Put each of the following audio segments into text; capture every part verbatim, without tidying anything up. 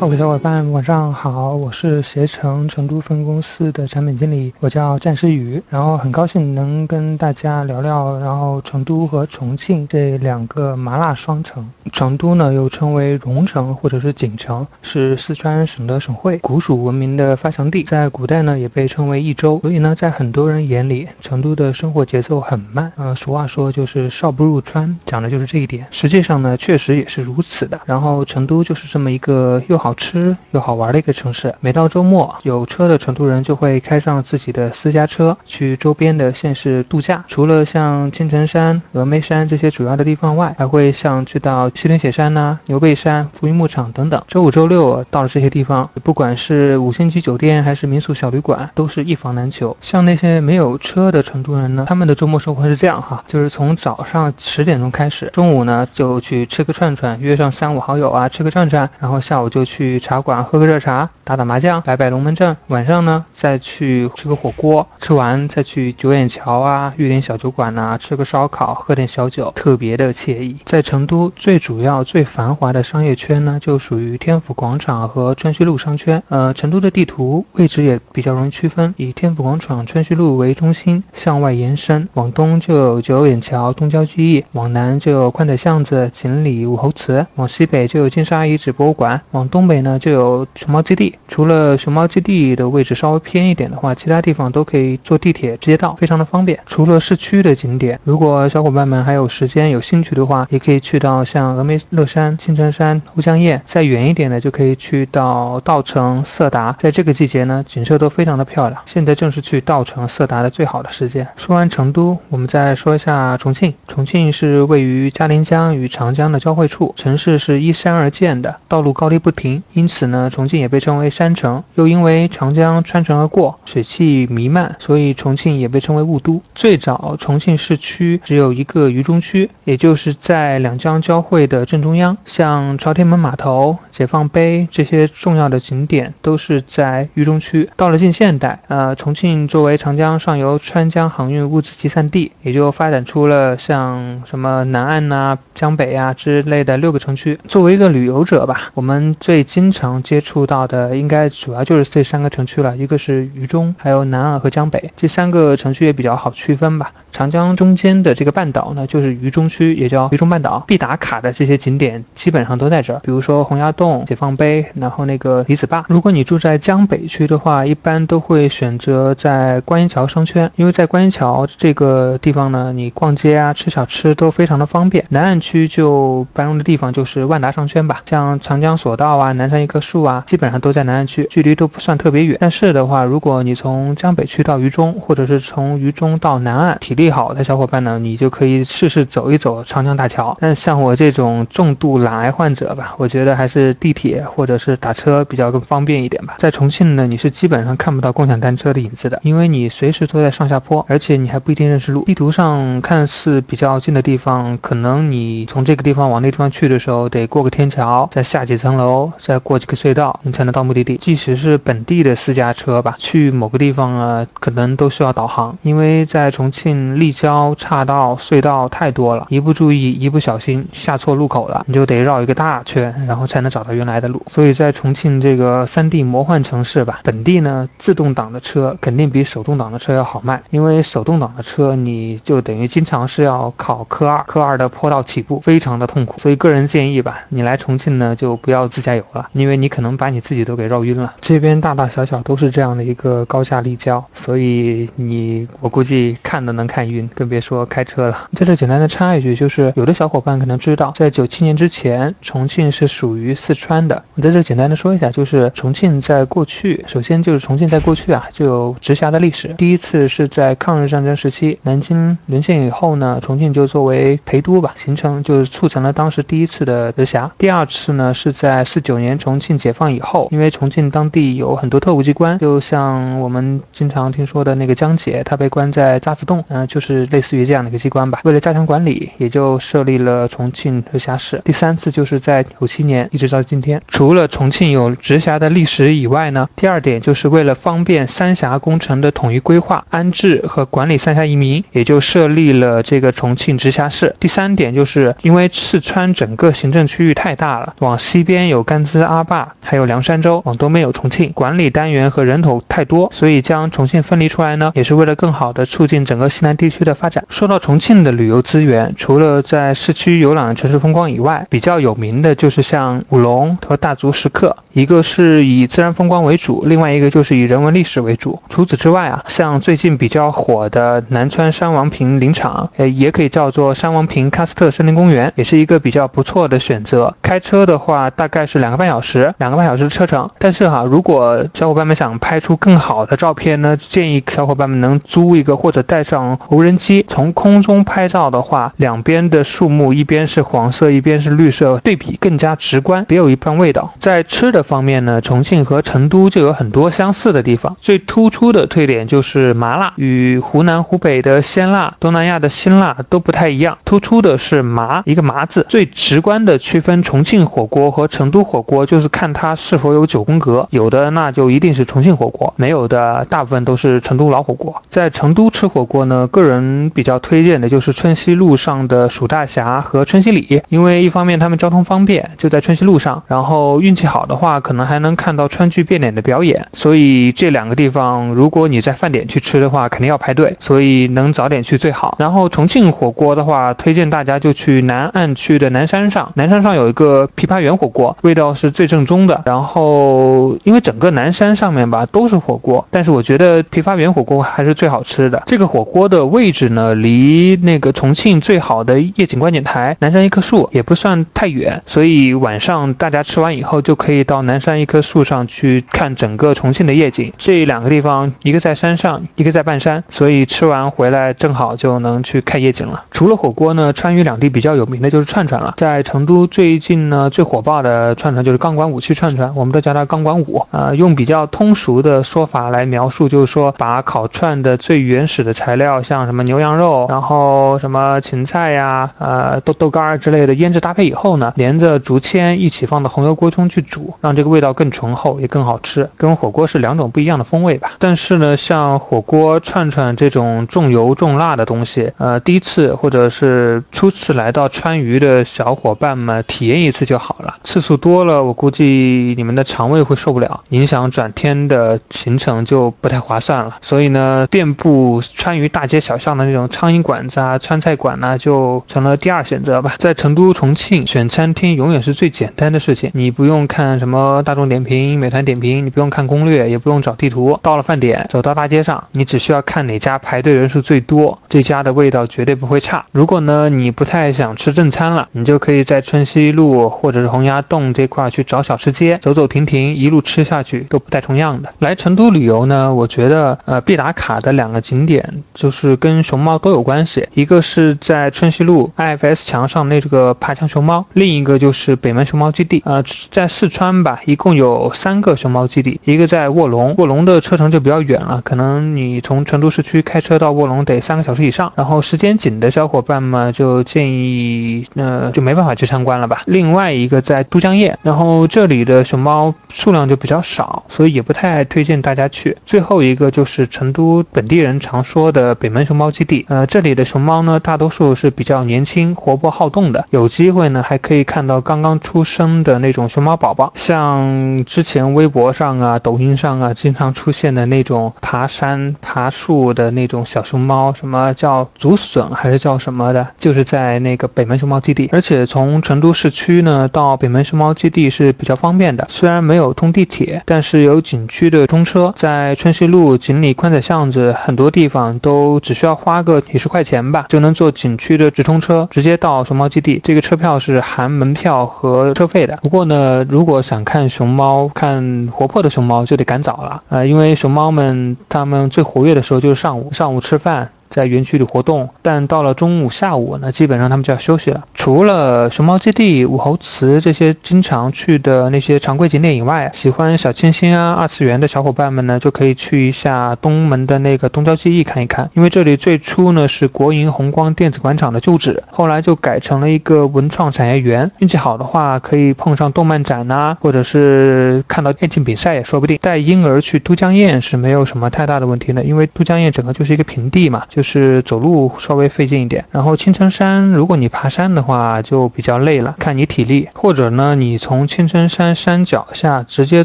各位小伙伴，晚上好，我是携程成都分公司的产品经理，我叫战诗雨，然后很高兴能跟大家聊聊，然后成都和重庆这两个麻辣双城。成都呢又称为蓉城或者是锦城，是四川省的省会，古蜀文明的发祥地，在古代呢也被称为益州，所以呢在很多人眼里，成都的生活节奏很慢，呃，俗话说就是少不入川，讲的就是这一点。实际上呢确实也是如此的。然后成都就是这么一个又好好吃又好玩的一个城市，每到周末，有车的成都人就会开上自己的私家车去周边的县市度假。除了像青城山、峨眉山这些主要的地方外，还会像去到七零雪山啊、牛背山、扶余牧场等等。周五周六到了这些地方，不管是五星级酒店还是民宿小旅馆，都是一房难求。像那些没有车的成都人呢，他们的周末生活是这样哈，就是从早上十点钟开始，中午呢就去吃个串串，约上三五好友啊吃个串串，然后下午就去去茶馆喝个热茶，打打麻将，摆摆龙门阵，晚上呢再去吃个火锅，吃完再去九眼桥啊、玉林小酒馆啊吃个烧烤，喝点小酒，特别的惬意。在成都最主要最繁华的商业圈呢，就属于天府广场和川西路商圈。呃，成都的地图位置也比较容易区分，以天府广场、川西路为中心向外延伸，往东就有九眼桥、东郊记忆，往南就有宽窄巷子、锦里、武侯祠，往西北就有金沙遗址博物馆，往东北呢就有熊猫基地。除了熊猫基地的位置稍微偏一点的话，其他地方都可以坐地铁直接到，非常的方便。除了市区的景点，如果小伙伴们还有时间有兴趣的话，也可以去到像峨眉乐山、青城山、瓯江堰，再远一点呢就可以去到稻城、色达。在这个季节呢，景色都非常的漂亮，现在正是去稻城、色达的最好的时间。说完成都，我们再说一下重庆。重庆是位于嘉陵江与长江的交汇处，城市是依山而建的，道路高低不平，因此呢重庆也被称为山城。又因为长江穿城而过，水汽弥漫，所以重庆也被称为雾都。最早重庆市区只有一个渝中区，也就是在两江交汇的正中央，像朝天门码头、解放碑这些重要的景点都是在渝中区。到了近现代，呃，重庆作为长江上游川江航运物资集散地，也就发展出了像什么南岸啊、江北啊之类的六个城区。作为一个旅游者吧，我们最经常接触到的应该主要就是这三个城区了，一个是渝中，还有南岸和江北，这三个城区也比较好区分吧。长江中间的这个半岛呢，就是渝中区，也叫渝中半岛。必打卡的这些景点基本上都在这儿，比如说洪崖洞、解放碑，然后那个李子坝。如果你住在江北区的话，一般都会选择在观音桥商圈，因为在观音桥这个地方呢，你逛街啊、吃小吃都非常的方便。南岸区就办公的地方就是万达商圈吧，像长江索道啊、南山一棵树啊，基本上都在南岸区，距离都不算特别远。但是的话，如果你从江北区到渝中，或者是从渝中到南岸，体力好的小伙伴呢，你就可以试试走一走长江大桥。但像我这种重度懒癌患者吧，我觉得还是地铁或者是打车比较更方便一点吧。在重庆呢，你是基本上看不到共享单车的影子的，因为你随时都在上下坡，而且你还不一定认识路。地图上看似比较近的地方，可能你从这个地方往那地方去的时候，得过个天桥，再下几层楼，再过几个隧道，你才能到目的地。即使是本地的私家车吧，去某个地方啊，可能都需要导航，因为在重庆立交、岔道、隧道太多了，一不注意、一不小心下错路口了，你就得绕一个大圈，然后才能找到原来的路。所以在重庆这个三 D 魔幻城市吧，本地呢自动挡的车肯定比手动挡的车要好卖，因为手动挡的车你就等于经常是要考科二，科二的坡道起步非常的痛苦。所以个人建议吧，你来重庆呢就不要自驾游了，因为你可能把你自己都给绕晕了。这边大大小小都是这样的一个高架立交，所以你我估计看都能看晕，更别说开车了。在这简单的插一句，就是有的小伙伴可能知道，在九七年之前，重庆是属于四川的。我在这简单的说一下，就是重庆在过去，首先就是重庆在过去啊就有直辖的历史。第一次是在抗日战争时期，南京沦陷以后呢，重庆就作为陪都吧，形成就是促成了当时第一次的直辖。第二次呢是在四九年重庆解放以后，因为重庆当地有很多特务机关，就像我们经常听说的那个江姐，她被关在渣滓洞，嗯、呃，就是类似于这样的一个机关吧。为了加强管理，也就设立了重庆直辖市。第三次就是在九七年，一直到今天。除了重庆有直辖的历史以外呢，第二点就是为了方便三峡工程的统一规划、安置和管理三峡移民，也就设立了这个重庆直辖市。第三点就是因为四川整个行政区域太大了，往西边有甘孜、阿坝还有凉山州、嗯、都没有重庆，管理单元和人口太多，所以将重庆分离出来呢，也是为了更好的促进整个西南地区的发展。说到重庆的旅游资源，除了在市区游览城市风光以外，比较有名的就是像武隆和大足石刻，一个是以自然风光为主，另外一个就是以人文历史为主。除此之外啊，像最近比较火的南川山王坪林场，呃，也可以叫做山王坪喀斯特森林公园，也是一个比较不错的选择。开车的话大概是两个半小时，两个半小时的车程。但是哈、啊，如果小伙伴们想拍出更好的照片呢，建议小伙伴们能租一个或者带上无人机，从空中拍照的话，两边的树木一边是黄色，一边是绿色，对比更加直观，别有一番味道。在吃的方面呢，重庆和成都就有很多相似的地方，最突出的特点就是麻辣，与湖南、湖北的鲜辣、东南亚的辛辣都不太一样，突出的是麻，一个麻字。最直观的区分重庆火锅和成都火锅，就是看它是否有九宫格，有的那就一定是重庆火锅，没有的大部分都是成都老火锅。在成都吃火锅呢，个人比较推荐的就是春熙路上的蜀大侠和春熙里，因为一方面他们交通方便，就在春熙路上，然后运气好的话可能还能看到川剧变脸的表演，所以这两个地方如果你在饭点去吃的话肯定要排队，所以能早点去最好。然后重庆火锅的话，推荐大家就去南岸区的南山上，南山上有一个枇杷园火锅，味道是最正宗的。然后因为整个南山上面吧都是火锅，但是我觉得枇杷园火锅还是最好吃的。这个火锅的位置呢，离那个重庆最好的夜景观景台南山一棵树也不算太远，所以晚上大家吃完以后就可以到南山一棵树上去看整个重庆的夜景。这两个地方一个在山上，一个在半山，所以吃完回来正好就能去看夜景了。除了火锅呢，川渝两地比较有名的就是串串了。在成都最近呢，最火爆的串串就是钢管舞区串串，我们都叫它钢管舞啊、呃。用比较通俗的说法来描述，就是说把烤串的最原始的材料，像什么牛羊肉，然后什么芹菜呀、呃豆豆干之类的腌制搭配以后呢，连着竹签一起放到红油锅中去煮，让这个味道更醇厚，也更好吃，跟火锅是两种不一样的风味吧。但是呢，像火锅串串这种重油重辣的东西，呃，第一次或者是初次来到川渝的小伙伴们体验一次就好了，次数多了，我估计你们的肠胃会受不了，影响转天的行程就不太划算了。所以呢，遍布川渝大街小巷的那种苍蝇馆子啊、川菜馆啊，就成了第二选择吧。在成都、重庆选餐厅永远是最简单的事情，你不用看什么大众点评、美团点评，你不用看攻略，也不用找地图。到了饭点，走到大街上，你只需要看哪家排队人数最多，这家的味道绝对不会差。如果呢你不太想吃正餐了，你就可以在春熙路或者是洪崖洞这块去找小吃街，走走停停，一路吃下去都不带重样的。来成都旅游呢，我觉得呃必打卡的两个景点就是跟熊猫都有关系，一个是在春熙路 I F S 墙上那个爬墙熊猫，另一个就是北门熊猫基地。呃，在四川吧，一共有三个熊猫基地，一个在卧龙，卧龙的车程就比较远了，可能你从成都市区开车到卧龙得三个小时以上，然后时间紧的小伙伴们就建议呃就没办法去参观了吧。另外一个在都江堰，然后这里的熊猫数量就比较少，所以也不太推荐大家去。最后一个就是成都本地人常说的北门熊猫基地，呃，这里的熊猫呢，大多数是比较年轻、活泼好动的，有机会呢还可以看到刚刚出生的那种熊猫宝宝，像之前微博上啊、抖音上啊经常出现的那种爬山、爬树的那种小熊猫，什么叫竹笋还是叫什么的，就是在那个北门熊猫基地。而且从成都市区呢到北门熊猫基地是比较方便的，虽然没有通地铁，但是有景区的通车，在春熙路、锦里、宽窄巷子很多地方都只需要花个几十块钱吧，就能坐景区的直通车直接到熊猫基地，这个车票是含门票和车费的。不过呢，如果想看熊猫，看活泼的熊猫就得赶早了，呃，因为熊猫们它们最活跃的时候就是上午，上午吃饭在园区里活动，但到了中午下午呢，基本上他们就要休息了。除了熊猫基地、武侯祠这些经常去的那些常规景点以外，喜欢小清新啊、二次元的小伙伴们呢，就可以去一下东门的那个东郊记忆看一看，因为这里最初呢是国营弘光电子广场的旧址，后来就改成了一个文创产业园，运气好的话可以碰上动漫展啊，或者是看到电竞比赛也说不定。带婴儿去都江堰是没有什么太大的问题的，因为都江堰整个就是一个平地嘛，就是是走路稍微费劲一点。然后青城山，如果你爬山的话就比较累了，看你体力，或者呢你从青城山山脚下直接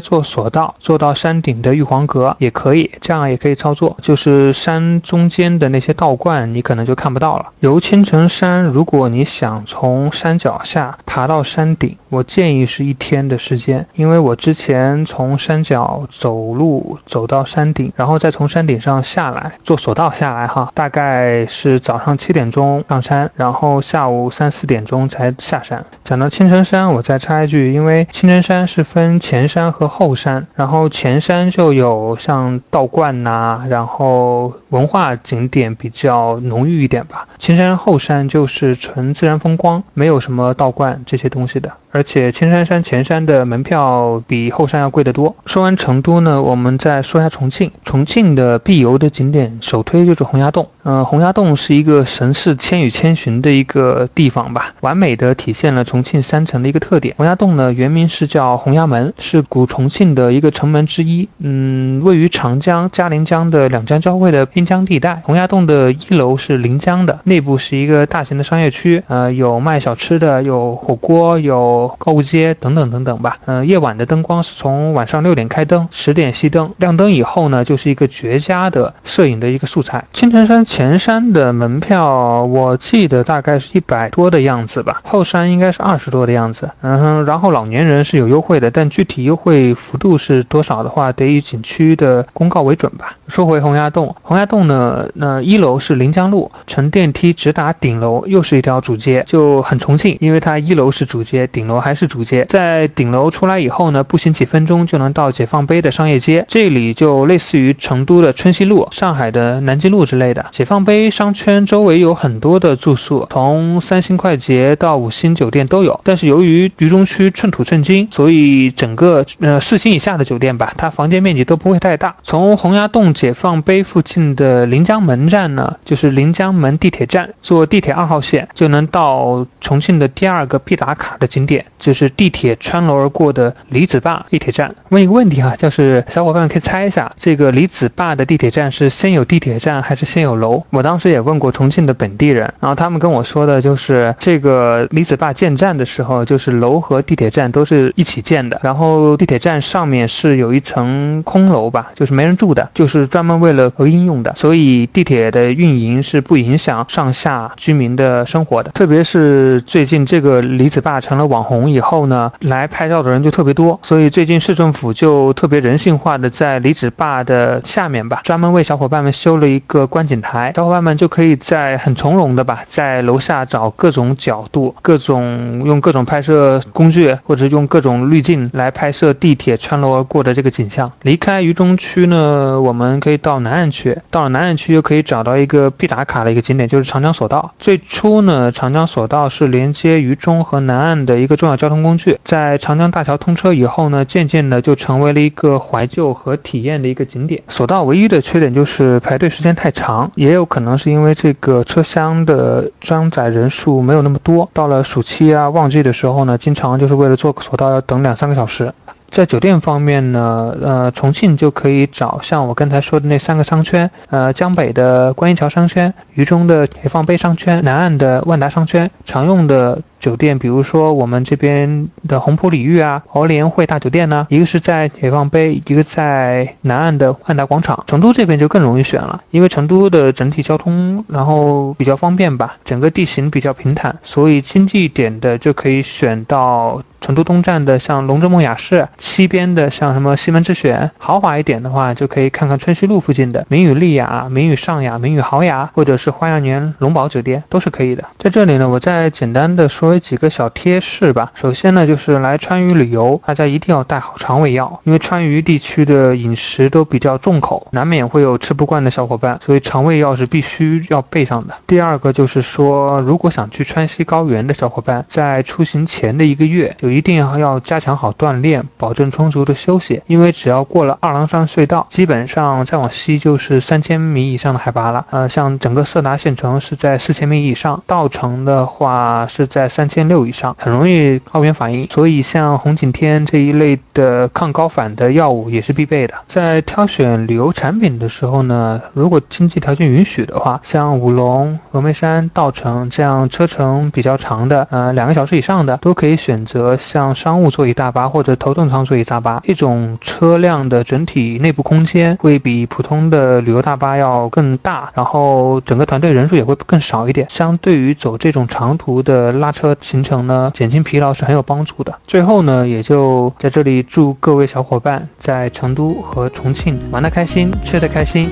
坐索道坐到山顶的玉皇阁也可以，这样也可以操作，就是山中间的那些道观你可能就看不到了。由青城山如果你想从山脚下爬到山顶，我建议是一天的时间，因为我之前从山脚走路走到山顶，然后再从山顶上下来坐索道下来哈，大概是早上七点钟上山，然后下午三四点钟才下山。讲到青城山我再插一句，因为青城山是分前山和后山，然后前山就有像道观呐、啊，然后文化景点比较浓郁一点吧，青山后山就是纯自然风光，没有什么道观这些东西的，而且青山山前山的门票比后山要贵得多。说完成都呢，我们再说一下重庆。重庆的必游的景点首推就是洪崖洞。嗯、呃，洪崖洞是一个神似《千与千寻》的一个地方吧，完美的体现了重庆三城的一个特点。洪崖洞呢，原名是叫洪崖门，是古重庆的一个城门之一。嗯，位于长江、嘉陵江的两江交汇的滨江地带。洪崖洞的一楼是临江的，内部是一个大型的商业区，呃，有卖小吃的，有火锅，有购物街等等等等吧。嗯、呃，夜晚的灯光是从晚上六点开灯，十点熄灯，亮灯以后呢，就是一个绝佳的摄影的一个素材。青城山前山的门票我记得大概是一百多的样子吧，后山应该是二十多的样子。嗯，然后老年人是有优惠的，但具体优惠幅度是多少的话，得以景区的公告为准吧。说回洪崖洞，洪崖洞呢，那一楼是临江路，乘电梯直达顶楼，又是一条主街，就很重庆，因为它一楼是主街，顶楼还是主街。在顶楼出来以后呢，步行几分钟就能到解放碑的商业街，这里就类似于成都的春熙路、上海的南京路之类的。解放碑商圈周围有很多的住宿，从三星快捷到五星酒店都有，但是由于渝中区寸土寸金，所以整个呃四星以下的酒店吧，它房间面积都不会太大。从洪崖洞解放碑附近的临江门站呢，就是临江门地铁站，坐地铁二号线就能到重庆的第二个必打卡的景点，就是地铁穿楼而过的李子坝地铁站。问一个问题哈、啊，就是小伙伴可以猜一下，这个李子坝的地铁站是先有地铁站还是先有楼？我当时也问过重庆的本地人，然后他们跟我说的就是这个李子坝建站的时候，就是楼和地铁站都是一起建的，然后地铁站上面是有一层空楼吧，就是没人住的，就是专门为了隔音用的，所以地铁的运营是不影响上下居民的生活的。特别是最近这个李子坝成了网红以后呢，来拍照的人就特别多，所以最近市政府就特别人性化的在李子坝的下面吧，专门为小伙伴们修了一个观景台，小伙伴们就可以在很从容的吧，在楼下找各种角度，各种用各种拍摄工具或者用各种滤镜来拍摄地铁穿楼而过的这个景象。离开渝中区呢，我们可以到南岸区，到了南岸区又可以找到一个必打卡的一个景点，就是长江索道。最初呢，长江索道是连接渝中和南岸的一个重要交通工具，在长江大桥通车以后呢，渐渐的就成为了一个怀旧和体验的一个景点。索道唯一的缺点就是排队时间太长，也有可能是因为这个车厢的装载人数没有那么多，到了暑期啊旺季的时候呢，经常就是为了坐索道要等两三个小时。在酒店方面呢，呃，重庆就可以找像我刚才说的那三个商圈，呃，江北的观音桥商圈，渝中的解放碑商圈，南岸的万达商圈。常用的酒店，比如说我们这边的红浦里域啊、洱联汇大酒店呢，一个是在解放碑，一个在南岸的万达广场。成都这边就更容易选了，因为成都的整体交通然后比较方便吧，整个地形比较平坦，所以经济一点的就可以选到成都东站的像龙之梦雅室，西边的像什么西门之选，豪华一点的话就可以看看春熙路附近的明宇丽雅、明宇上雅、明宇豪雅，或者是花样年龙宝酒店都是可以的。在这里呢，我再简单的说几个小贴士吧。首先呢，就是来川渝旅游，大家一定要带好肠胃药，因为川渝地区的饮食都比较重口，难免会有吃不惯的小伙伴，所以肠胃药是必须要备上的。第二个就是说，如果想去川西高原的小伙伴，在出行前的一个月就一定要加强好锻炼，保证充足的休息，因为只要过了二郎山隧道，基本上再往西就是三千米以上的海拔了。呃，像整个色达县城是在四千米以上，稻城的话是在三三千六以上，很容易高原反应。所以像红景天这一类的抗高反的药物也是必备的。在挑选旅游产品的时候呢，如果经济条件允许的话，像武隆、峨眉山、稻城这样车程比较长的，呃，两个小时以上的，都可以选择像商务座椅大巴或者头等舱座椅大巴，这种车辆的整体内部空间会比普通的旅游大巴要更大，然后整个团队人数也会更少一点。相对于走这种长途的拉车行程呢，减轻疲劳是很有帮助的。最后呢，也就在这里祝各位小伙伴在成都和重庆玩得开心，吃得开心。